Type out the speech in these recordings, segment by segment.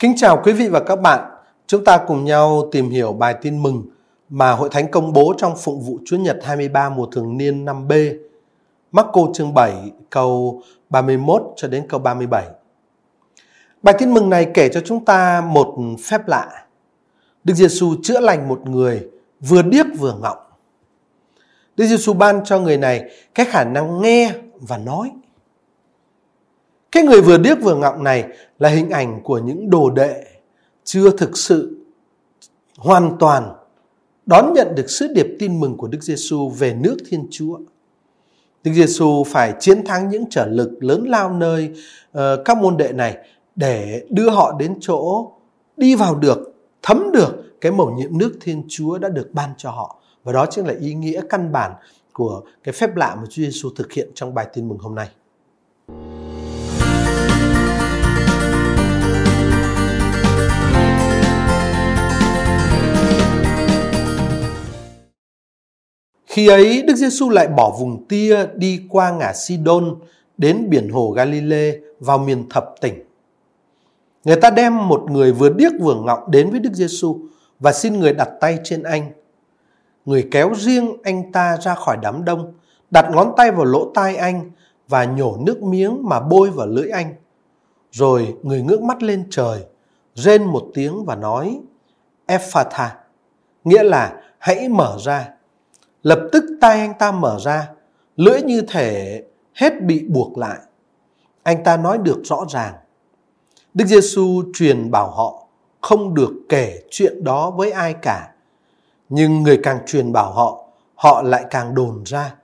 Kính chào quý vị và các bạn. Chúng ta cùng nhau tìm hiểu bài tin mừng mà Hội Thánh công bố trong phụng vụ Chúa Nhật 23 mùa thường niên năm B. Máccô chương 7 câu 31 cho đến câu 37. Bài tin mừng này kể cho chúng ta một phép lạ. Đức Giêsu chữa lành một người vừa điếc vừa ngọng. Đức Giêsu ban cho người này cái khả năng nghe và nói. Cái người vừa điếc vừa ngọng này là hình ảnh của những đồ đệ chưa thực sự hoàn toàn đón nhận được sứ điệp tin mừng của Đức Giêsu về nước Thiên Chúa. Đức Giêsu phải chiến thắng những trở lực lớn lao nơi các môn đệ này để đưa họ đến chỗ đi vào được, thấm được cái mầu nhiệm nước Thiên Chúa đã được ban cho họ. Và đó chính là ý nghĩa căn bản của cái phép lạ mà Chúa Giêsu thực hiện trong bài tin mừng hôm nay. Khi ấy, Đức Giêsu lại bỏ vùng Tia đi qua ngã Sidon đến biển hồ Galilê vào miền thập tỉnh. Người ta đem một người vừa điếc vừa ngọng đến với Đức Giêsu và xin người đặt tay trên anh. Người kéo riêng anh ta ra khỏi đám đông, đặt ngón tay vào lỗ tai anh và nhổ nước miếng mà bôi vào lưỡi anh. Rồi người ngước mắt lên trời, rên một tiếng và nói: Ephatha, nghĩa là hãy mở ra. Lập tức tai anh ta mở ra, lưỡi như thể hết bị buộc lại. Anh ta nói được rõ ràng. Đức Giêsu truyền bảo họ không được kể chuyện đó với ai cả. Nhưng người càng truyền bảo họ, họ lại càng đồn ra.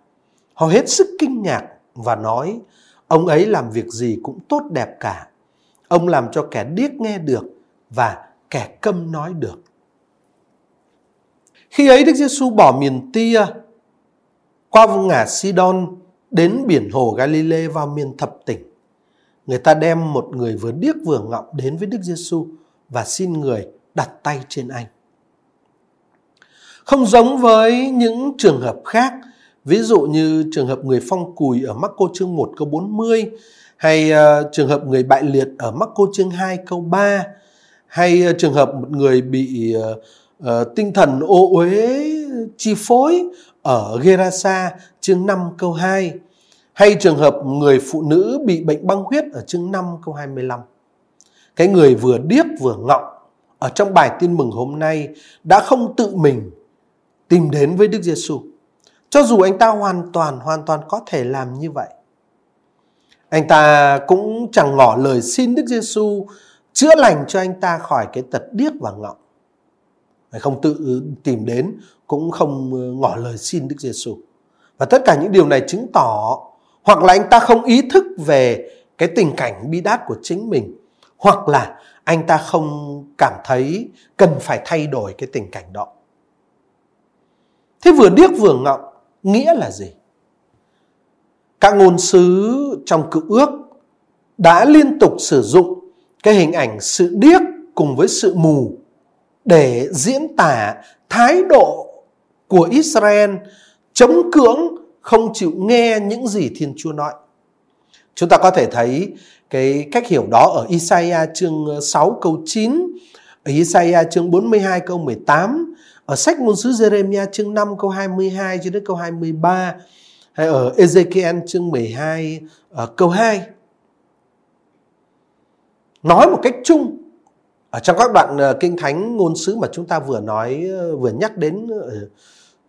Họ hết sức kinh ngạc và nói: Ông ấy làm việc gì cũng tốt đẹp cả. Ông làm cho kẻ điếc nghe được và kẻ câm nói được. Khi ấy Đức Giêsu bỏ miền Tia qua vùng ngã Sidon đến biển hồ Galilê vào miền thập tỉnh. Người ta đem một người vừa điếc vừa ngọng đến với Đức Giêsu và xin người đặt tay trên anh. Không giống với những trường hợp khác, ví dụ như trường hợp người phong cùi ở Máccô chương 1 câu 40 hay trường hợp người bại liệt ở Máccô chương 2 câu 3 hay trường hợp một người bị tinh thần ô uế chi phối ở Gerasa chương 5 câu 2 hay trường hợp người phụ nữ bị bệnh băng huyết ở chương 5 câu 25. Cái người vừa điếc vừa ngọng ở trong bài tin mừng hôm nay đã không tự mình tìm đến với Đức Giêsu, cho dù anh ta hoàn toàn có thể làm như vậy. Anh ta cũng chẳng ngỏ lời xin Đức Giêsu chữa lành cho anh ta khỏi cái tật điếc và ngọng. Không tự tìm đến, cũng không ngỏ lời xin Đức Giêsu. Và tất cả những điều này chứng tỏ hoặc là anh ta không ý thức về cái tình cảnh bi đát của chính mình, hoặc là anh ta không cảm thấy cần phải thay đổi cái tình cảnh đó. Thế vừa điếc vừa ngọng nghĩa là gì? Các ngôn sứ trong Cựu Ước đã liên tục sử dụng cái hình ảnh sự điếc cùng với sự mù để diễn tả thái độ của Israel chống cưỡng, không chịu nghe những gì Thiên Chúa nói. Chúng ta có thể thấy cái cách hiểu đó ở Isaiah chương 6 câu 9, ở Isaiah chương 42 câu 18, ở sách ngôn sứ Jeremiah chương 5 câu 22 cho đến câu 23, hay ở Ezekiel chương 12 câu 2. Nói một cách chung, ở trong các đoạn Kinh Thánh ngôn sứ mà chúng ta vừa nhắc đến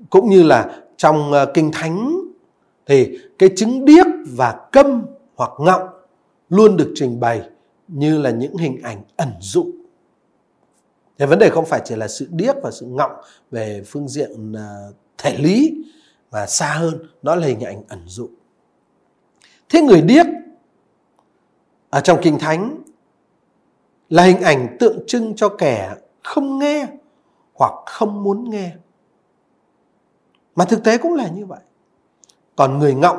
cũng như là trong Kinh Thánh thì cái chứng điếc và câm hoặc ngọng luôn được trình bày như là những hình ảnh ẩn dụ. Thế vấn đề không phải chỉ là sự điếc và sự ngọng về phương diện thể lý mà xa hơn, đó là hình ảnh ẩn dụ. Thế người điếc ở trong Kinh Thánh là hình ảnh tượng trưng cho kẻ không nghe hoặc không muốn nghe, mà thực tế cũng là như vậy. Còn người ngọng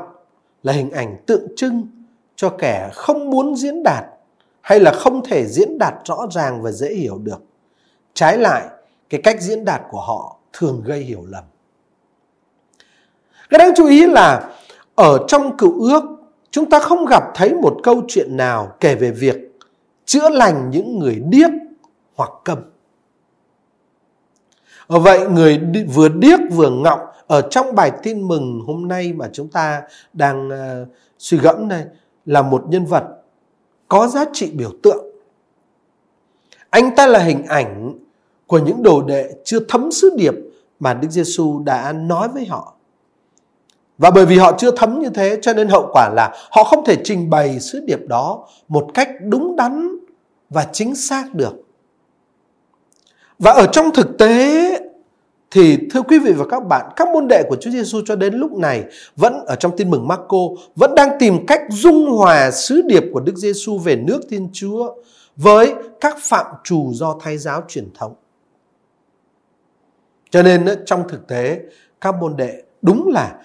là hình ảnh tượng trưng cho kẻ không muốn diễn đạt hay là không thể diễn đạt rõ ràng và dễ hiểu được. Trái lại, cái cách diễn đạt của họ thường gây hiểu lầm. Cái đáng chú ý là ở trong Cựu Ước chúng ta không gặp thấy một câu chuyện nào kể về việc chữa lành những người điếc hoặc câm. Vậy người vừa điếc vừa ngọng ở trong bài tin mừng hôm nay mà chúng ta đang suy gẫm này là một nhân vật có giá trị biểu tượng. Anh ta là hình ảnh của những đồ đệ chưa thấm sứ điệp mà Đức Giêsu đã nói với họ. Và bởi vì họ chưa thấm như thế cho nên hậu quả là họ không thể trình bày sứ điệp đó một cách đúng đắn và chính xác được. Và ở trong thực tế thì thưa quý vị và các bạn, các môn đệ của Chúa Giêsu cho đến lúc này vẫn ở trong tin mừng Máccô vẫn đang tìm cách dung hòa sứ điệp của Đức Giêsu về nước Thiên Chúa với các phạm trù do Thái giáo truyền thống. Cho nên trong thực tế các môn đệ đúng là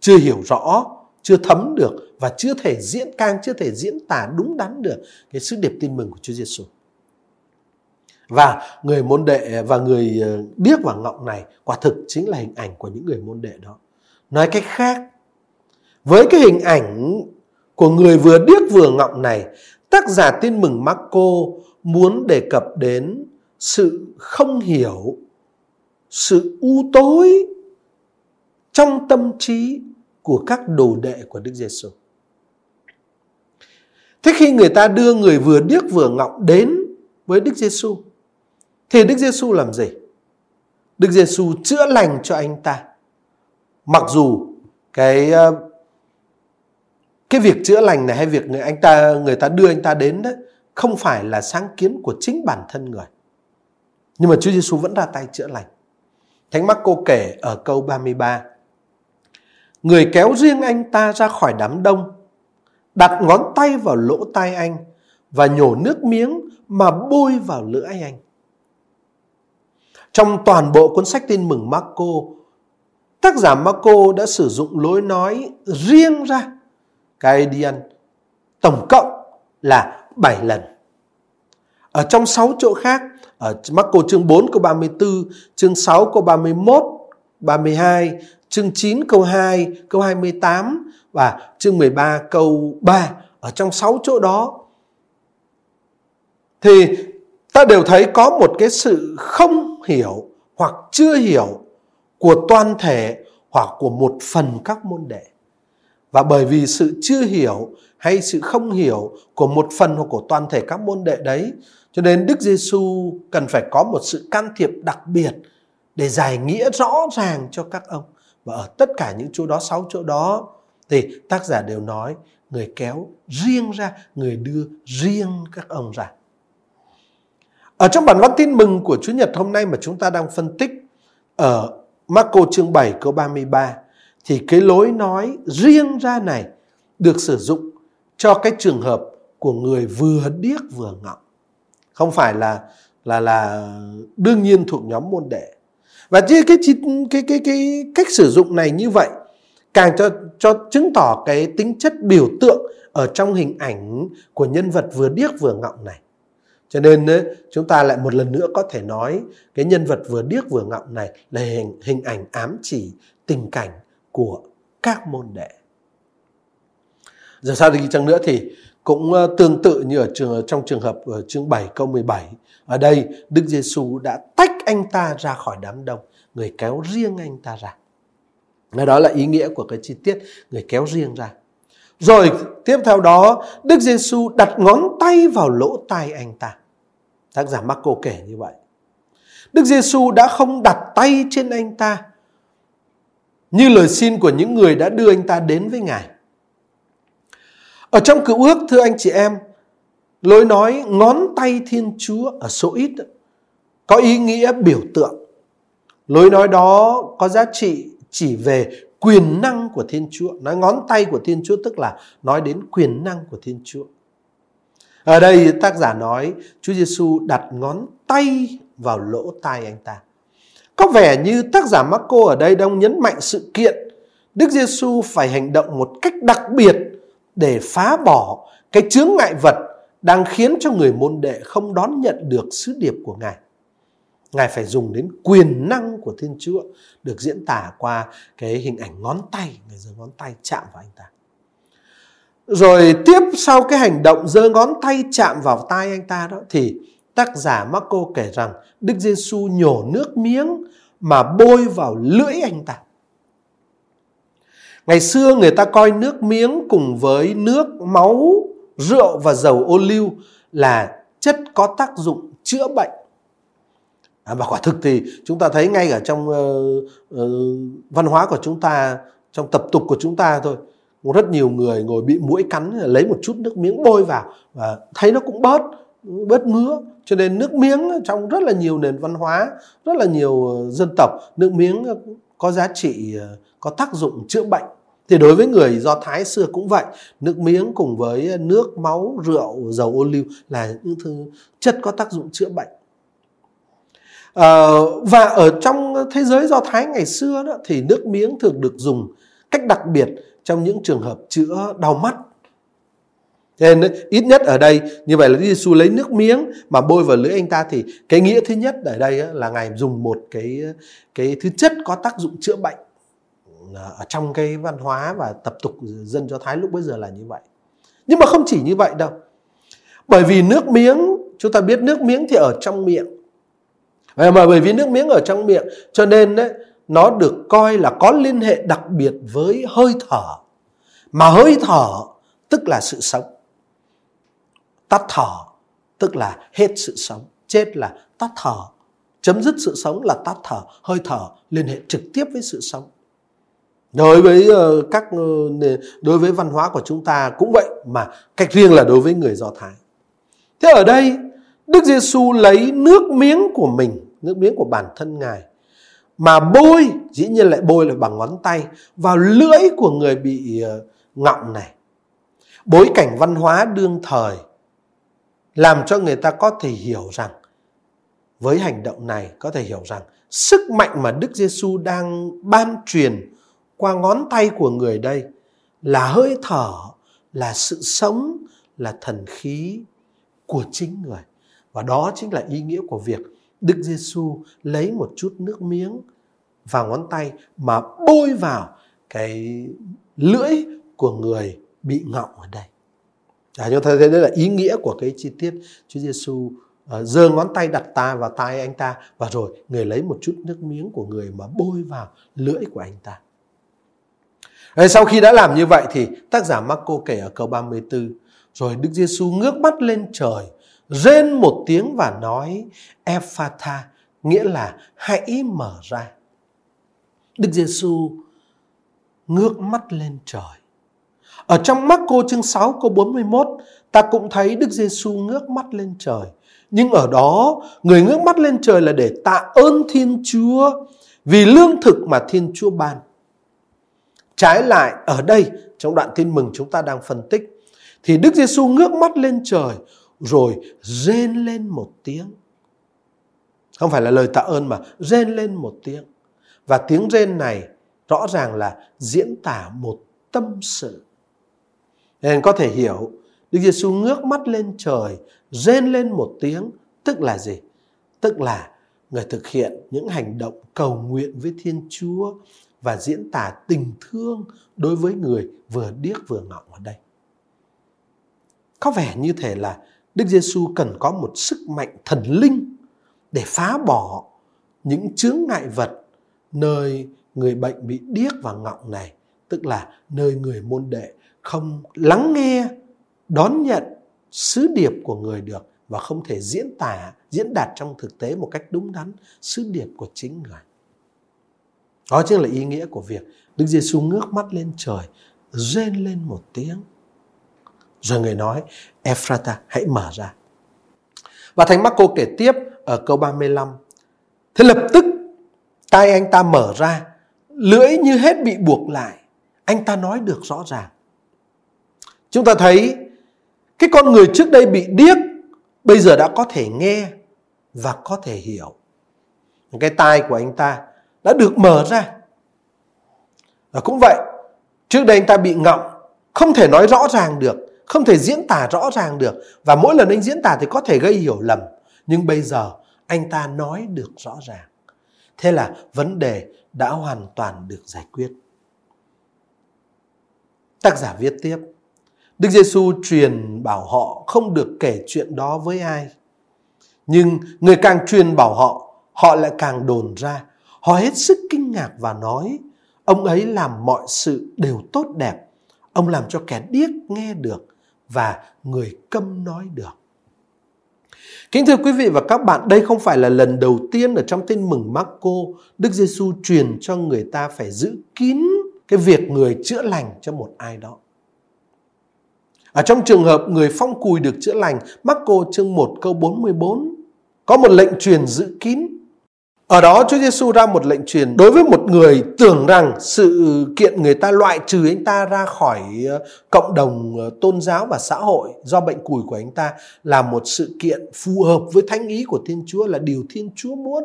chưa hiểu rõ, chưa thấm được và chưa thể diễn tả đúng đắn được cái sứ điệp tin mừng của Chúa Giêsu. Và người môn đệ và người điếc và ngọng này quả thực chính là hình ảnh của những người môn đệ đó. Nói cách khác, với cái hình ảnh của người vừa điếc vừa ngọng này, tác giả tin mừng Máccô muốn đề cập đến sự không hiểu, sự u tối trong tâm trí của các đồ đệ của Đức Giêsu. Thế khi người ta đưa người vừa điếc vừa ngọng đến với Đức Giêsu thì Đức Giêsu làm gì? Đức Giêsu chữa lành cho anh ta. Mặc dù cái việc chữa lành này hay việc người ta đưa anh ta đến đấy không phải là sáng kiến của chính bản thân người. Nhưng mà Chúa Giêsu vẫn ra tay chữa lành. Thánh Máccô kể ở câu 33: người kéo riêng anh ta ra khỏi đám đông, đặt ngón tay vào lỗ tai anh và nhổ nước miếng mà bôi vào lưỡi anh. Trong toàn bộ cuốn sách tin mừng Máccô, tác giả Máccô đã sử dụng lối nói riêng ra Giaia tổng cộng là 7 lần. Ở trong 6 chỗ khác, ở Máccô chương 4 câu 34, chương 6 câu 31, 32, chương 9 câu 2, câu 28 và chương 13 câu 3, ở trong 6 chỗ đó thì ta đều thấy có một cái sự không hiểu hoặc chưa hiểu của toàn thể hoặc của một phần các môn đệ. Và bởi vì sự chưa hiểu hay sự không hiểu của một phần hoặc của toàn thể các môn đệ đấy, cho nên Đức Giêsu cần phải có một sự can thiệp đặc biệt để giải nghĩa rõ ràng cho các ông. Và ở tất cả những chỗ đó, 6 chỗ đó, thì tác giả đều nói người kéo riêng ra, người đưa riêng các ông ra. Ở trong bản văn tin mừng của Chúa Nhật hôm nay mà chúng ta đang phân tích ở Máccô chương 7 câu 33 thì cái lối nói riêng ra này được sử dụng cho cái trường hợp của người vừa điếc vừa ngọng. Không phải là đương nhiên thuộc nhóm môn đệ. Và cái cách sử dụng này như vậy càng cho chứng tỏ cái tính chất biểu tượng ở trong hình ảnh của nhân vật vừa điếc vừa ngọng này. Cho nên chúng ta lại một lần nữa có thể nói cái nhân vật vừa điếc vừa ngọng này là hình ảnh ám chỉ tình cảnh của các môn đệ. Giờ sao đi chăng nữa thì cũng tương tự như trong trường hợp ở chương 7 câu 17. Ở đây Đức Giêsu đã tách anh ta ra khỏi đám đông, người kéo riêng anh ta ra. Đó là ý nghĩa của cái chi tiết người kéo riêng ra. Rồi tiếp theo đó Đức Giêsu đặt ngón tay vào lỗ tai anh ta. Tác giả Máccô kể như vậy. Đức Giêsu đã không đặt tay trên anh ta như lời xin của những người đã đưa anh ta đến với Ngài. Ở trong Cựu Ước, thưa anh chị em, lối nói ngón tay Thiên Chúa ở số ít có ý nghĩa biểu tượng. Lối nói đó có giá trị chỉ về quyền năng của Thiên Chúa. Nói ngón tay của Thiên Chúa tức là nói đến quyền năng của Thiên Chúa. Ở đây tác giả nói Chúa Giêsu đặt ngón tay vào lỗ tai anh ta. Có vẻ như tác giả Máccô ở đây đang nhấn mạnh sự kiện Đức Giêsu phải hành động một cách đặc biệt để phá bỏ cái chướng ngại vật đang khiến cho người môn đệ không đón nhận được sứ điệp của Ngài. Ngài phải dùng đến quyền năng của Thiên Chúa được diễn tả qua cái hình ảnh ngón tay, người giơ ngón tay chạm vào anh ta. Rồi tiếp sau cái hành động giơ ngón tay chạm vào tai anh ta đó, thì tác giả Máccô kể rằng Đức Giêsu nhổ nước miếng mà bôi vào lưỡi anh ta. Ngày xưa người ta coi nước miếng cùng với nước, máu, rượu và dầu ô liu là chất có tác dụng chữa bệnh. Và quả thực thì chúng ta thấy ngay cả trong văn hóa của chúng ta, trong tập tục của chúng ta thôi. Rất nhiều người ngồi bị muỗi cắn, lấy một chút nước miếng bôi vào và thấy nó cũng bớt ngứa. Cho nên nước miếng trong rất là nhiều nền văn hóa, rất là nhiều dân tộc, nước miếng có giá trị, có tác dụng chữa bệnh. Thì đối với người Do Thái xưa cũng vậy, nước miếng cùng với nước, máu, rượu, dầu ô liu là những thứ chất có tác dụng chữa bệnh. Và ở trong thế giới Do Thái ngày xưa đó, thì nước miếng thường được dùng cách đặc biệt trong những trường hợp chữa đau mắt. Thế nên ít nhất ở đây, như vậy là Đức Giêsu lấy nước miếng mà bôi vào lưỡi anh ta, thì cái nghĩa thứ nhất ở đây là Ngài dùng một cái thứ chất có tác dụng chữa bệnh. Ở trong cái văn hóa và tập tục dân Do Thái lúc bấy giờ là như vậy. Nhưng mà không chỉ như vậy đâu. Bởi vì nước miếng, chúng ta biết nước miếng thì ở trong miệng. Mà bởi vì nước miếng ở trong miệng cho nên đấy, nó được coi là có liên hệ đặc biệt với hơi thở. Mà hơi thở tức là sự sống. Tắt thở tức là hết sự sống. Chết là tắt thở. Chấm dứt sự sống là tắt thở. Hơi thở liên hệ trực tiếp với sự sống. Đối với văn hóa của chúng ta cũng vậy, mà cách riêng là đối với người Do Thái. Thế ở đây Đức Giêsu lấy nước miếng của mình, nước miếng của bản thân Ngài, mà bôi, dĩ nhiên lại bôi là bằng ngón tay, vào lưỡi của người bị ngọng này. Bối cảnh văn hóa đương thời làm cho người ta có thể hiểu rằng, với hành động này có thể hiểu rằng sức mạnh mà Đức Giêsu đang ban truyền qua ngón tay của người đây là hơi thở, là sự sống, là thần khí của chính người. Và đó chính là ý nghĩa của việc Đức Giêsu lấy một chút nước miếng vào ngón tay mà bôi vào cái lưỡi của người bị ngọng ở đây. Chúng ta thấy đấy là ý nghĩa của cái chi tiết Chúa Giêsu giơ ngón tay đặt vào tai anh ta, và rồi người lấy một chút nước miếng của người mà bôi vào lưỡi của anh ta. Sau khi đã làm như vậy thì tác giả Máccô kể ở câu 34, rồi Đức Giêsu ngước mắt lên trời, rên một tiếng và nói Ephatha, nghĩa là hãy mở ra. Đức Giêsu ngước mắt lên trời. Ở trong Máccô chương 6 câu 41, ta cũng thấy Đức Giêsu ngước mắt lên trời. Nhưng ở đó, người ngước mắt lên trời là để tạ ơn Thiên Chúa vì lương thực mà Thiên Chúa ban. Trái lại ở đây, trong đoạn Tin Mừng chúng ta đang phân tích, thì Đức Giêsu ngước mắt lên trời rồi rên lên một tiếng. Không phải là lời tạ ơn mà rên lên một tiếng. Và tiếng rên này rõ ràng là diễn tả một tâm sự. Nên có thể hiểu Đức Giêsu ngước mắt lên trời, rên lên một tiếng tức là gì? Tức là người thực hiện những hành động cầu nguyện với Thiên Chúa và diễn tả tình thương đối với người vừa điếc vừa ngọng ở đây. Có vẻ như thể là Đức Giêsu cần có một sức mạnh thần linh để phá bỏ những chướng ngại vật nơi người bệnh bị điếc và ngọng này, tức là nơi người môn đệ không lắng nghe, đón nhận sứ điệp của người được và không thể diễn đạt trong thực tế một cách đúng đắn sứ điệp của chính người. Đó chính là ý nghĩa của việc Đức Giêsu ngước mắt lên trời, rên lên một tiếng. Rồi người nói, Ephatha, hãy mở ra. Và thánh Máccô kể tiếp ở câu 35. Thế lập tức, tai anh ta mở ra, lưỡi như hết bị buộc lại. Anh ta nói được rõ ràng. Chúng ta thấy, cái con người trước đây bị điếc, bây giờ đã có thể nghe và có thể hiểu. Cái tai của anh ta đã được mở ra. Và cũng vậy, trước đây anh ta bị ngọng, không thể nói rõ ràng được, không thể diễn tả rõ ràng được. Và mỗi lần anh diễn tả thì có thể gây hiểu lầm. Nhưng bây giờ anh ta nói được rõ ràng. Thế là vấn đề đã hoàn toàn được giải quyết. Tác giả viết tiếp, Đức Giêsu truyền bảo họ không được kể chuyện đó với ai. Nhưng người càng truyền bảo họ, họ lại càng đồn ra. Họ hết sức kinh ngạc và nói: ông ấy làm mọi sự đều tốt đẹp. Ông làm cho kẻ điếc nghe được và người câm nói được. Kính thưa quý vị và các bạn, đây không phải là lần đầu tiên ở trong Tin Mừng Máccô, Đức Giêsu truyền cho người ta phải giữ kín cái việc người chữa lành cho một ai đó. Ở trong trường hợp người phong cùi được chữa lành, Máccô chương 1 câu 44, có một lệnh truyền giữ kín. Ở đó Chúa Giêsu ra một lệnh truyền đối với một người tưởng rằng sự kiện người ta loại trừ anh ta ra khỏi cộng đồng tôn giáo và xã hội do bệnh cùi của anh ta là một sự kiện phù hợp với thánh ý của Thiên Chúa, là điều Thiên Chúa muốn.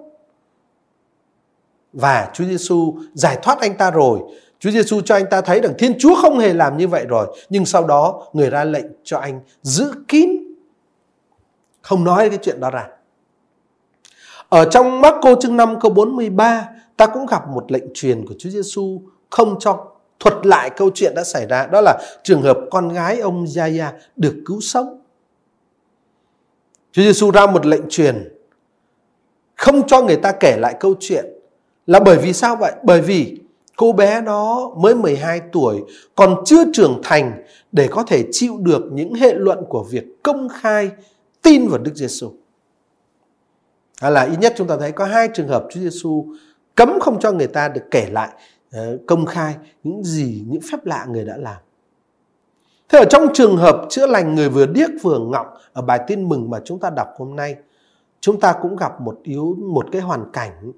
Và Chúa Giêsu giải thoát anh ta rồi. Chúa Giêsu cho anh ta thấy rằng Thiên Chúa không hề làm như vậy rồi. Nhưng sau đó người ra lệnh cho anh giữ kín, không nói cái chuyện đó ra. Ở trong Máccô chương 5 câu 43, ta cũng gặp một lệnh truyền của Chúa Giêsu không cho thuật lại câu chuyện đã xảy ra. Đó là trường hợp con gái ông Giaia được cứu sống. Chúa Giêsu ra một lệnh truyền không cho người ta kể lại câu chuyện. Là bởi vì sao vậy? Bởi vì cô bé đó mới 12 tuổi, còn chưa trưởng thành để có thể chịu được những hệ luận của việc công khai tin vào Đức Giêsu. Hay là ít nhất chúng ta thấy có hai trường hợp Chúa Giêsu cấm không cho người ta được kể lại công khai những gì, những phép lạ người đã làm. Thế ở trong trường hợp chữa lành người vừa điếc vừa ngọng ở bài Tin Mừng mà chúng ta đọc hôm nay, chúng ta cũng gặp một cái hoàn cảnh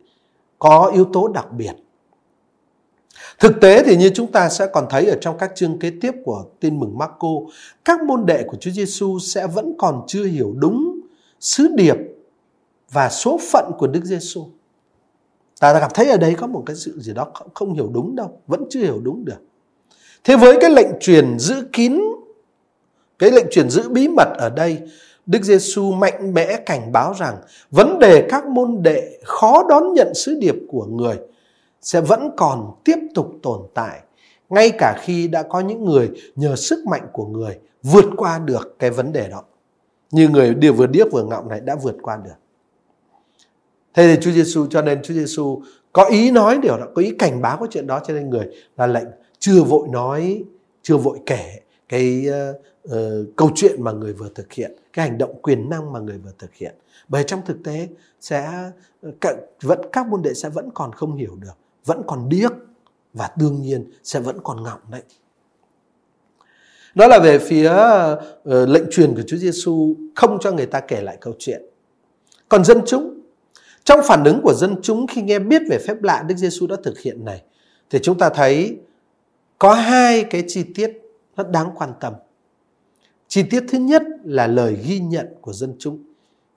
có yếu tố đặc biệt. Thực tế thì như chúng ta sẽ còn thấy ở trong các chương kế tiếp của Tin Mừng Máccô, các môn đệ của Chúa Giêsu sẽ vẫn còn chưa hiểu đúng sứ điệp và số phận của Đức Giêsu. Ta cảm thấy ở đây có một cái sự gì đó không hiểu đúng đâu, vẫn chưa hiểu đúng được. Thế với cái lệnh truyền giữ kín, cái lệnh truyền giữ bí mật ở đây, Đức Giêsu mạnh mẽ cảnh báo rằng vấn đề các môn đệ khó đón nhận sứ điệp của người sẽ vẫn còn tiếp tục tồn tại, ngay cả khi đã có những người nhờ sức mạnh của người vượt qua được cái vấn đề đó. Như người vừa điếc vừa ngọng này đã vượt qua được. Thế thì Chúa Giêsu có ý nói điều đó, có ý cảnh báo cái chuyện đó, cho nên người ra lệnh chưa vội nói, chưa vội kể cái câu chuyện mà người vừa thực hiện, cái hành động quyền năng mà người vừa thực hiện. Bởi trong thực tế các môn đệ sẽ vẫn còn không hiểu được, vẫn còn điếc và đương nhiên sẽ vẫn còn ngọng đấy. Đó là về phía lệnh truyền của Chúa Giêsu không cho người ta kể lại câu chuyện. Còn dân chúng, trong phản ứng của dân chúng khi nghe biết về phép lạ Đức Giêsu đã thực hiện này, thì chúng ta thấy có hai cái chi tiết rất đáng quan tâm. Chi tiết thứ nhất là lời ghi nhận của dân chúng.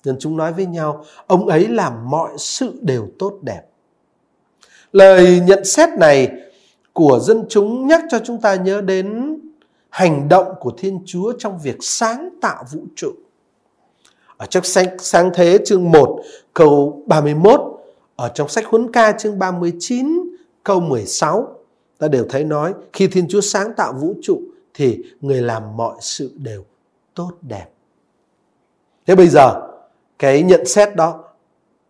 Dân chúng nói với nhau: ông ấy làm mọi sự đều tốt đẹp. Lời nhận xét này của dân chúng nhắc cho chúng ta nhớ đến hành động của Thiên Chúa trong việc sáng tạo vũ trụ. Ở trong sách Sáng Thế chương 1 câu 31, ở trong sách Huấn Ca chương 39 câu 16, ta đều thấy nói khi Thiên Chúa sáng tạo vũ trụ thì người làm mọi sự đều tốt đẹp. Thế bây giờ cái nhận xét đó,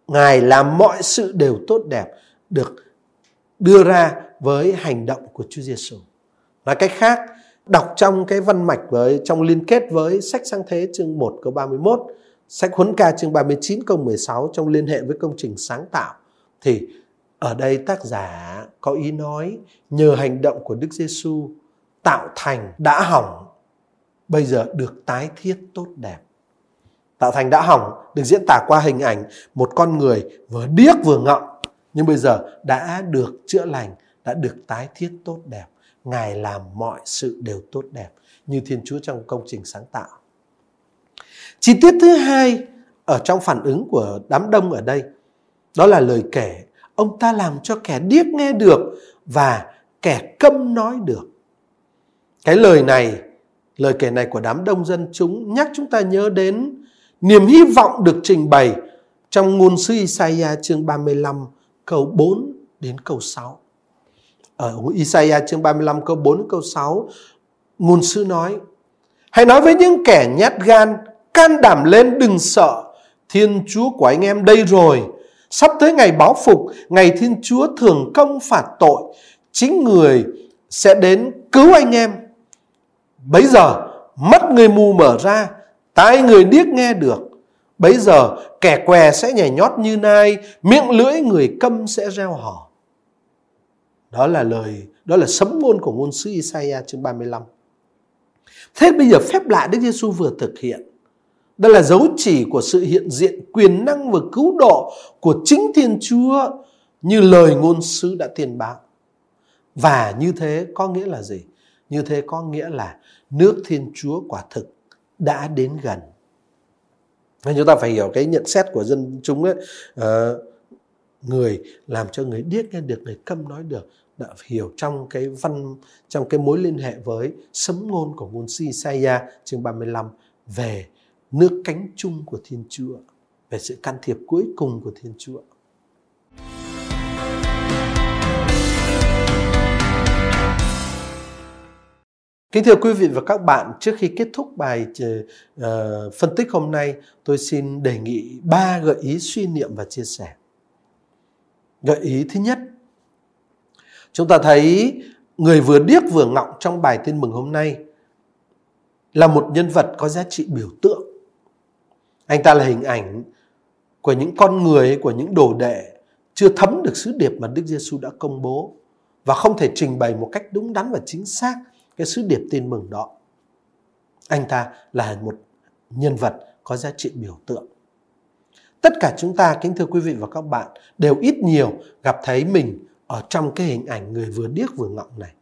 Ngài làm mọi sự đều tốt đẹp, được đưa ra với hành động của Chúa Giêsu. Nói cách khác, đọc trong cái văn mạch trong liên kết với sách Sáng Thế chương 1 câu 31, sách Huấn Ca chương 39 câu 16 trong liên hệ với công trình sáng tạo, thì ở đây tác giả có ý nói nhờ hành động của Đức Giêsu tạo thành đã hỏng bây giờ được tái thiết tốt đẹp. Tạo thành đã hỏng được diễn tả qua hình ảnh một con người vừa điếc vừa ngọng, nhưng bây giờ đã được chữa lành, đã được tái thiết tốt đẹp. Ngài làm mọi sự đều tốt đẹp như Thiên Chúa trong công trình sáng tạo. Chi tiết thứ hai ở trong phản ứng của đám đông ở đây, đó là lời kể: ông ta làm cho kẻ điếc nghe được và kẻ câm nói được. Cái lời kể này của đám đông dân chúng nhắc chúng ta nhớ đến niềm hy vọng được trình bày trong ngôn sứ Isaiah chương 35 câu 4 đến câu 6. Ở Isaiah chương 35 câu 4 đến câu 6, ngôn sứ nói: Hãy nói với những kẻ nhát gan, can đảm lên đừng sợ, Thiên Chúa của anh em đây rồi. Sắp tới ngày báo phục, ngày Thiên Chúa thường công phạt tội, chính người sẽ đến cứu anh em. Bấy giờ mắt người mù mở ra, tai người điếc nghe được. Bấy giờ kẻ què sẽ nhảy nhót như nai, miệng lưỡi người câm sẽ reo hò. Đó là sấm ngôn của ngôn sứ Isaiah chương 35. Thế bây giờ phép lạ Đức Giêsu vừa thực hiện, đó là dấu chỉ của sự hiện diện quyền năng và cứu độ của chính Thiên Chúa như lời ngôn sứ đã tiên báo. Và như thế có nghĩa là gì? Như thế có nghĩa là nước Thiên Chúa quả thực đã đến gần. Nên chúng ta phải hiểu cái nhận xét của dân chúng ấy, người làm cho người điếc nghe được, người câm nói được, đã hiểu trong cái mối liên hệ với sấm ngôn của ngôn sứ Giaia chương 35 về nước cánh chung của Thiên Chúa, về sự can thiệp cuối cùng của Thiên Chúa. Kính thưa quý vị và các bạn, trước khi kết thúc bài phân tích hôm nay, tôi xin đề nghị 3 gợi ý suy niệm và chia sẻ. Gợi ý thứ nhất, chúng ta thấy người vừa điếc vừa ngọng trong bài tin mừng hôm nay là một nhân vật có giá trị biểu tượng. Anh ta là hình ảnh của những con người, của những đồ đệ chưa thấm được sứ điệp mà Đức Giêsu đã công bố và không thể trình bày một cách đúng đắn và chính xác cái sứ điệp tin mừng đó. Anh ta là một nhân vật có giá trị biểu tượng. Tất cả chúng ta, kính thưa quý vị và các bạn, đều ít nhiều gặp thấy mình ở trong cái hình ảnh người vừa điếc vừa ngọng này.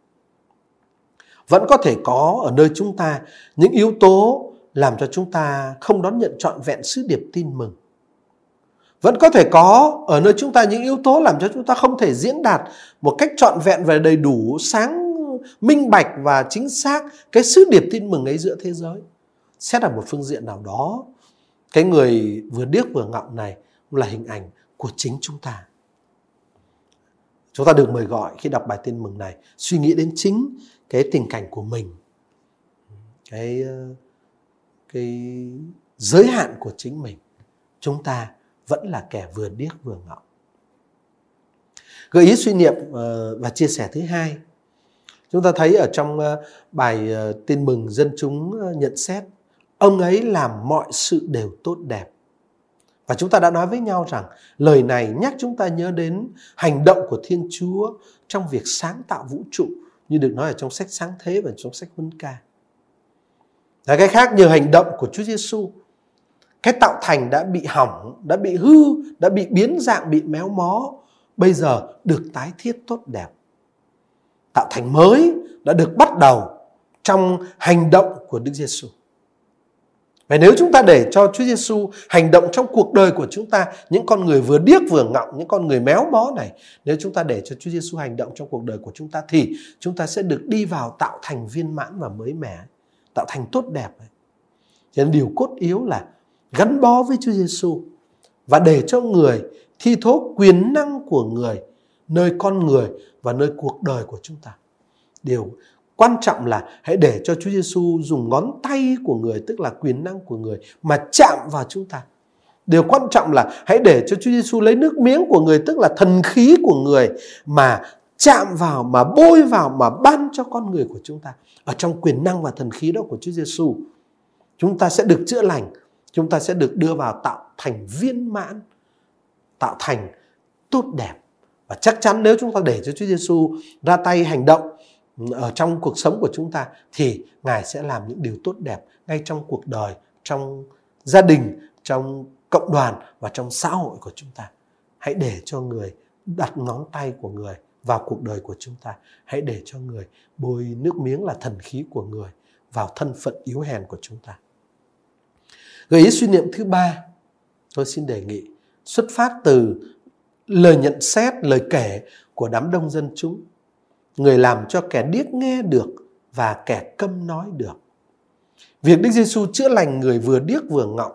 Vẫn có thể có ở nơi chúng ta những yếu tố làm cho chúng ta không đón nhận trọn vẹn sứ điệp tin mừng. Vẫn có thể có ở nơi chúng ta những yếu tố làm cho chúng ta không thể diễn đạt một cách trọn vẹn và đầy đủ, sáng, minh bạch và chính xác cái sứ điệp tin mừng ấy giữa thế giới. Xét ở một phương diện nào đó, cái người vừa điếc vừa ngọng này là hình ảnh của chính chúng ta. Chúng ta được mời gọi khi đọc bài tin mừng này suy nghĩ đến chính cái tình cảnh của mình, cái giới hạn của chính mình. Chúng ta vẫn là kẻ vừa điếc vừa ngọng. Gợi ý suy niệm và chia sẻ thứ hai, chúng ta thấy ở trong bài tin mừng dân chúng nhận xét, ông ấy làm mọi sự đều tốt đẹp. Và chúng ta đã nói với nhau rằng lời này nhắc chúng ta nhớ đến hành động của Thiên Chúa trong việc sáng tạo vũ trụ, như được nói ở trong sách Sáng Thế và trong sách Huấn Ca. Nói cái khác, nhờ hành động của Chúa Giêsu, cái tạo thành đã bị hỏng, đã bị hư, đã bị biến dạng, bị méo mó, bây giờ được tái thiết tốt đẹp. Tạo thành mới đã được bắt đầu trong hành động của Đức Giêsu. Và nếu chúng ta để cho Chúa Giêsu hành động trong cuộc đời của chúng ta, những con người vừa điếc vừa ngọng, những con người méo mó này, nếu chúng ta để cho Chúa Giêsu hành động trong cuộc đời của chúng ta thì chúng ta sẽ được đi vào tạo thành viên mãn và mới mẻ, tạo thành tốt đẹp. Cho nên điều cốt yếu là gắn bó với Chúa Giêsu và để cho người thi thố quyền năng của người nơi con người và nơi cuộc đời của chúng ta. Điều quan trọng là hãy để cho Chúa Giêsu dùng ngón tay của người, tức là quyền năng của người, mà chạm vào chúng ta. Điều quan trọng là hãy để cho Chúa Giêsu lấy nước miếng của người, tức là thần khí của người, mà chạm vào, mà bôi vào, mà ban cho con người của chúng ta. Ở trong quyền năng và thần khí đó của Chúa Giêsu, chúng ta sẽ được chữa lành, chúng ta sẽ được đưa vào tạo thành viên mãn, tạo thành tốt đẹp. Và chắc chắn nếu chúng ta để cho Chúa Giêsu ra tay hành động ở trong cuộc sống của chúng ta thì Ngài sẽ làm những điều tốt đẹp ngay trong cuộc đời, trong gia đình, trong cộng đoàn và trong xã hội của chúng ta. Hãy để cho người đặt ngón tay của người vào cuộc đời của chúng ta. Hãy để cho người bôi nước miếng là thần khí của người vào thân phận yếu hèn của chúng ta. Gợi ý suy niệm thứ ba, tôi xin đề nghị xuất phát từ lời nhận xét, lời kể của đám đông dân chúng. Người làm cho kẻ điếc nghe được và kẻ câm nói được. Việc Đức Giêsu chữa lành người vừa điếc vừa ngọng,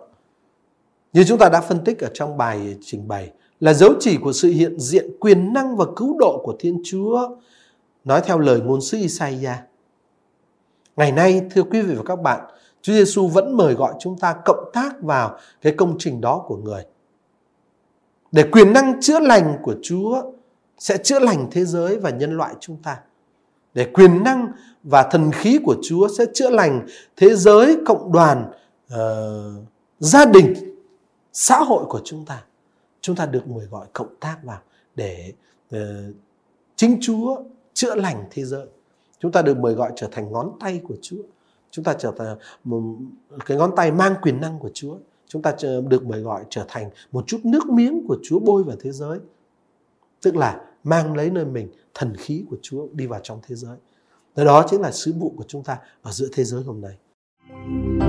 như chúng ta đã phân tích ở trong bài trình bày, là dấu chỉ của sự hiện diện quyền năng và cứu độ của Thiên Chúa, nói theo lời ngôn sứ Isaiah. Ngày nay, thưa quý vị và các bạn, Chúa Giêsu vẫn mời gọi chúng ta cộng tác vào cái công trình đó của người. Để quyền năng chữa lành của Chúa sẽ chữa lành thế giới và nhân loại chúng ta. Để quyền năng và thần khí của Chúa sẽ chữa lành thế giới, cộng đoàn, gia đình, xã hội của chúng ta. Chúng ta được mời gọi cộng tác vào để chính Chúa chữa lành thế giới. Chúng ta được mời gọi trở thành ngón tay của Chúa. Chúng ta trở thành cái ngón tay mang quyền năng của Chúa. Chúng ta được mời gọi trở thành một chút nước miếng của Chúa bôi vào thế giới. Tức là mang lấy nơi mình thần khí của Chúa đi vào trong thế giới. Đó chính là sứ vụ của chúng ta ở giữa thế giới hôm nay.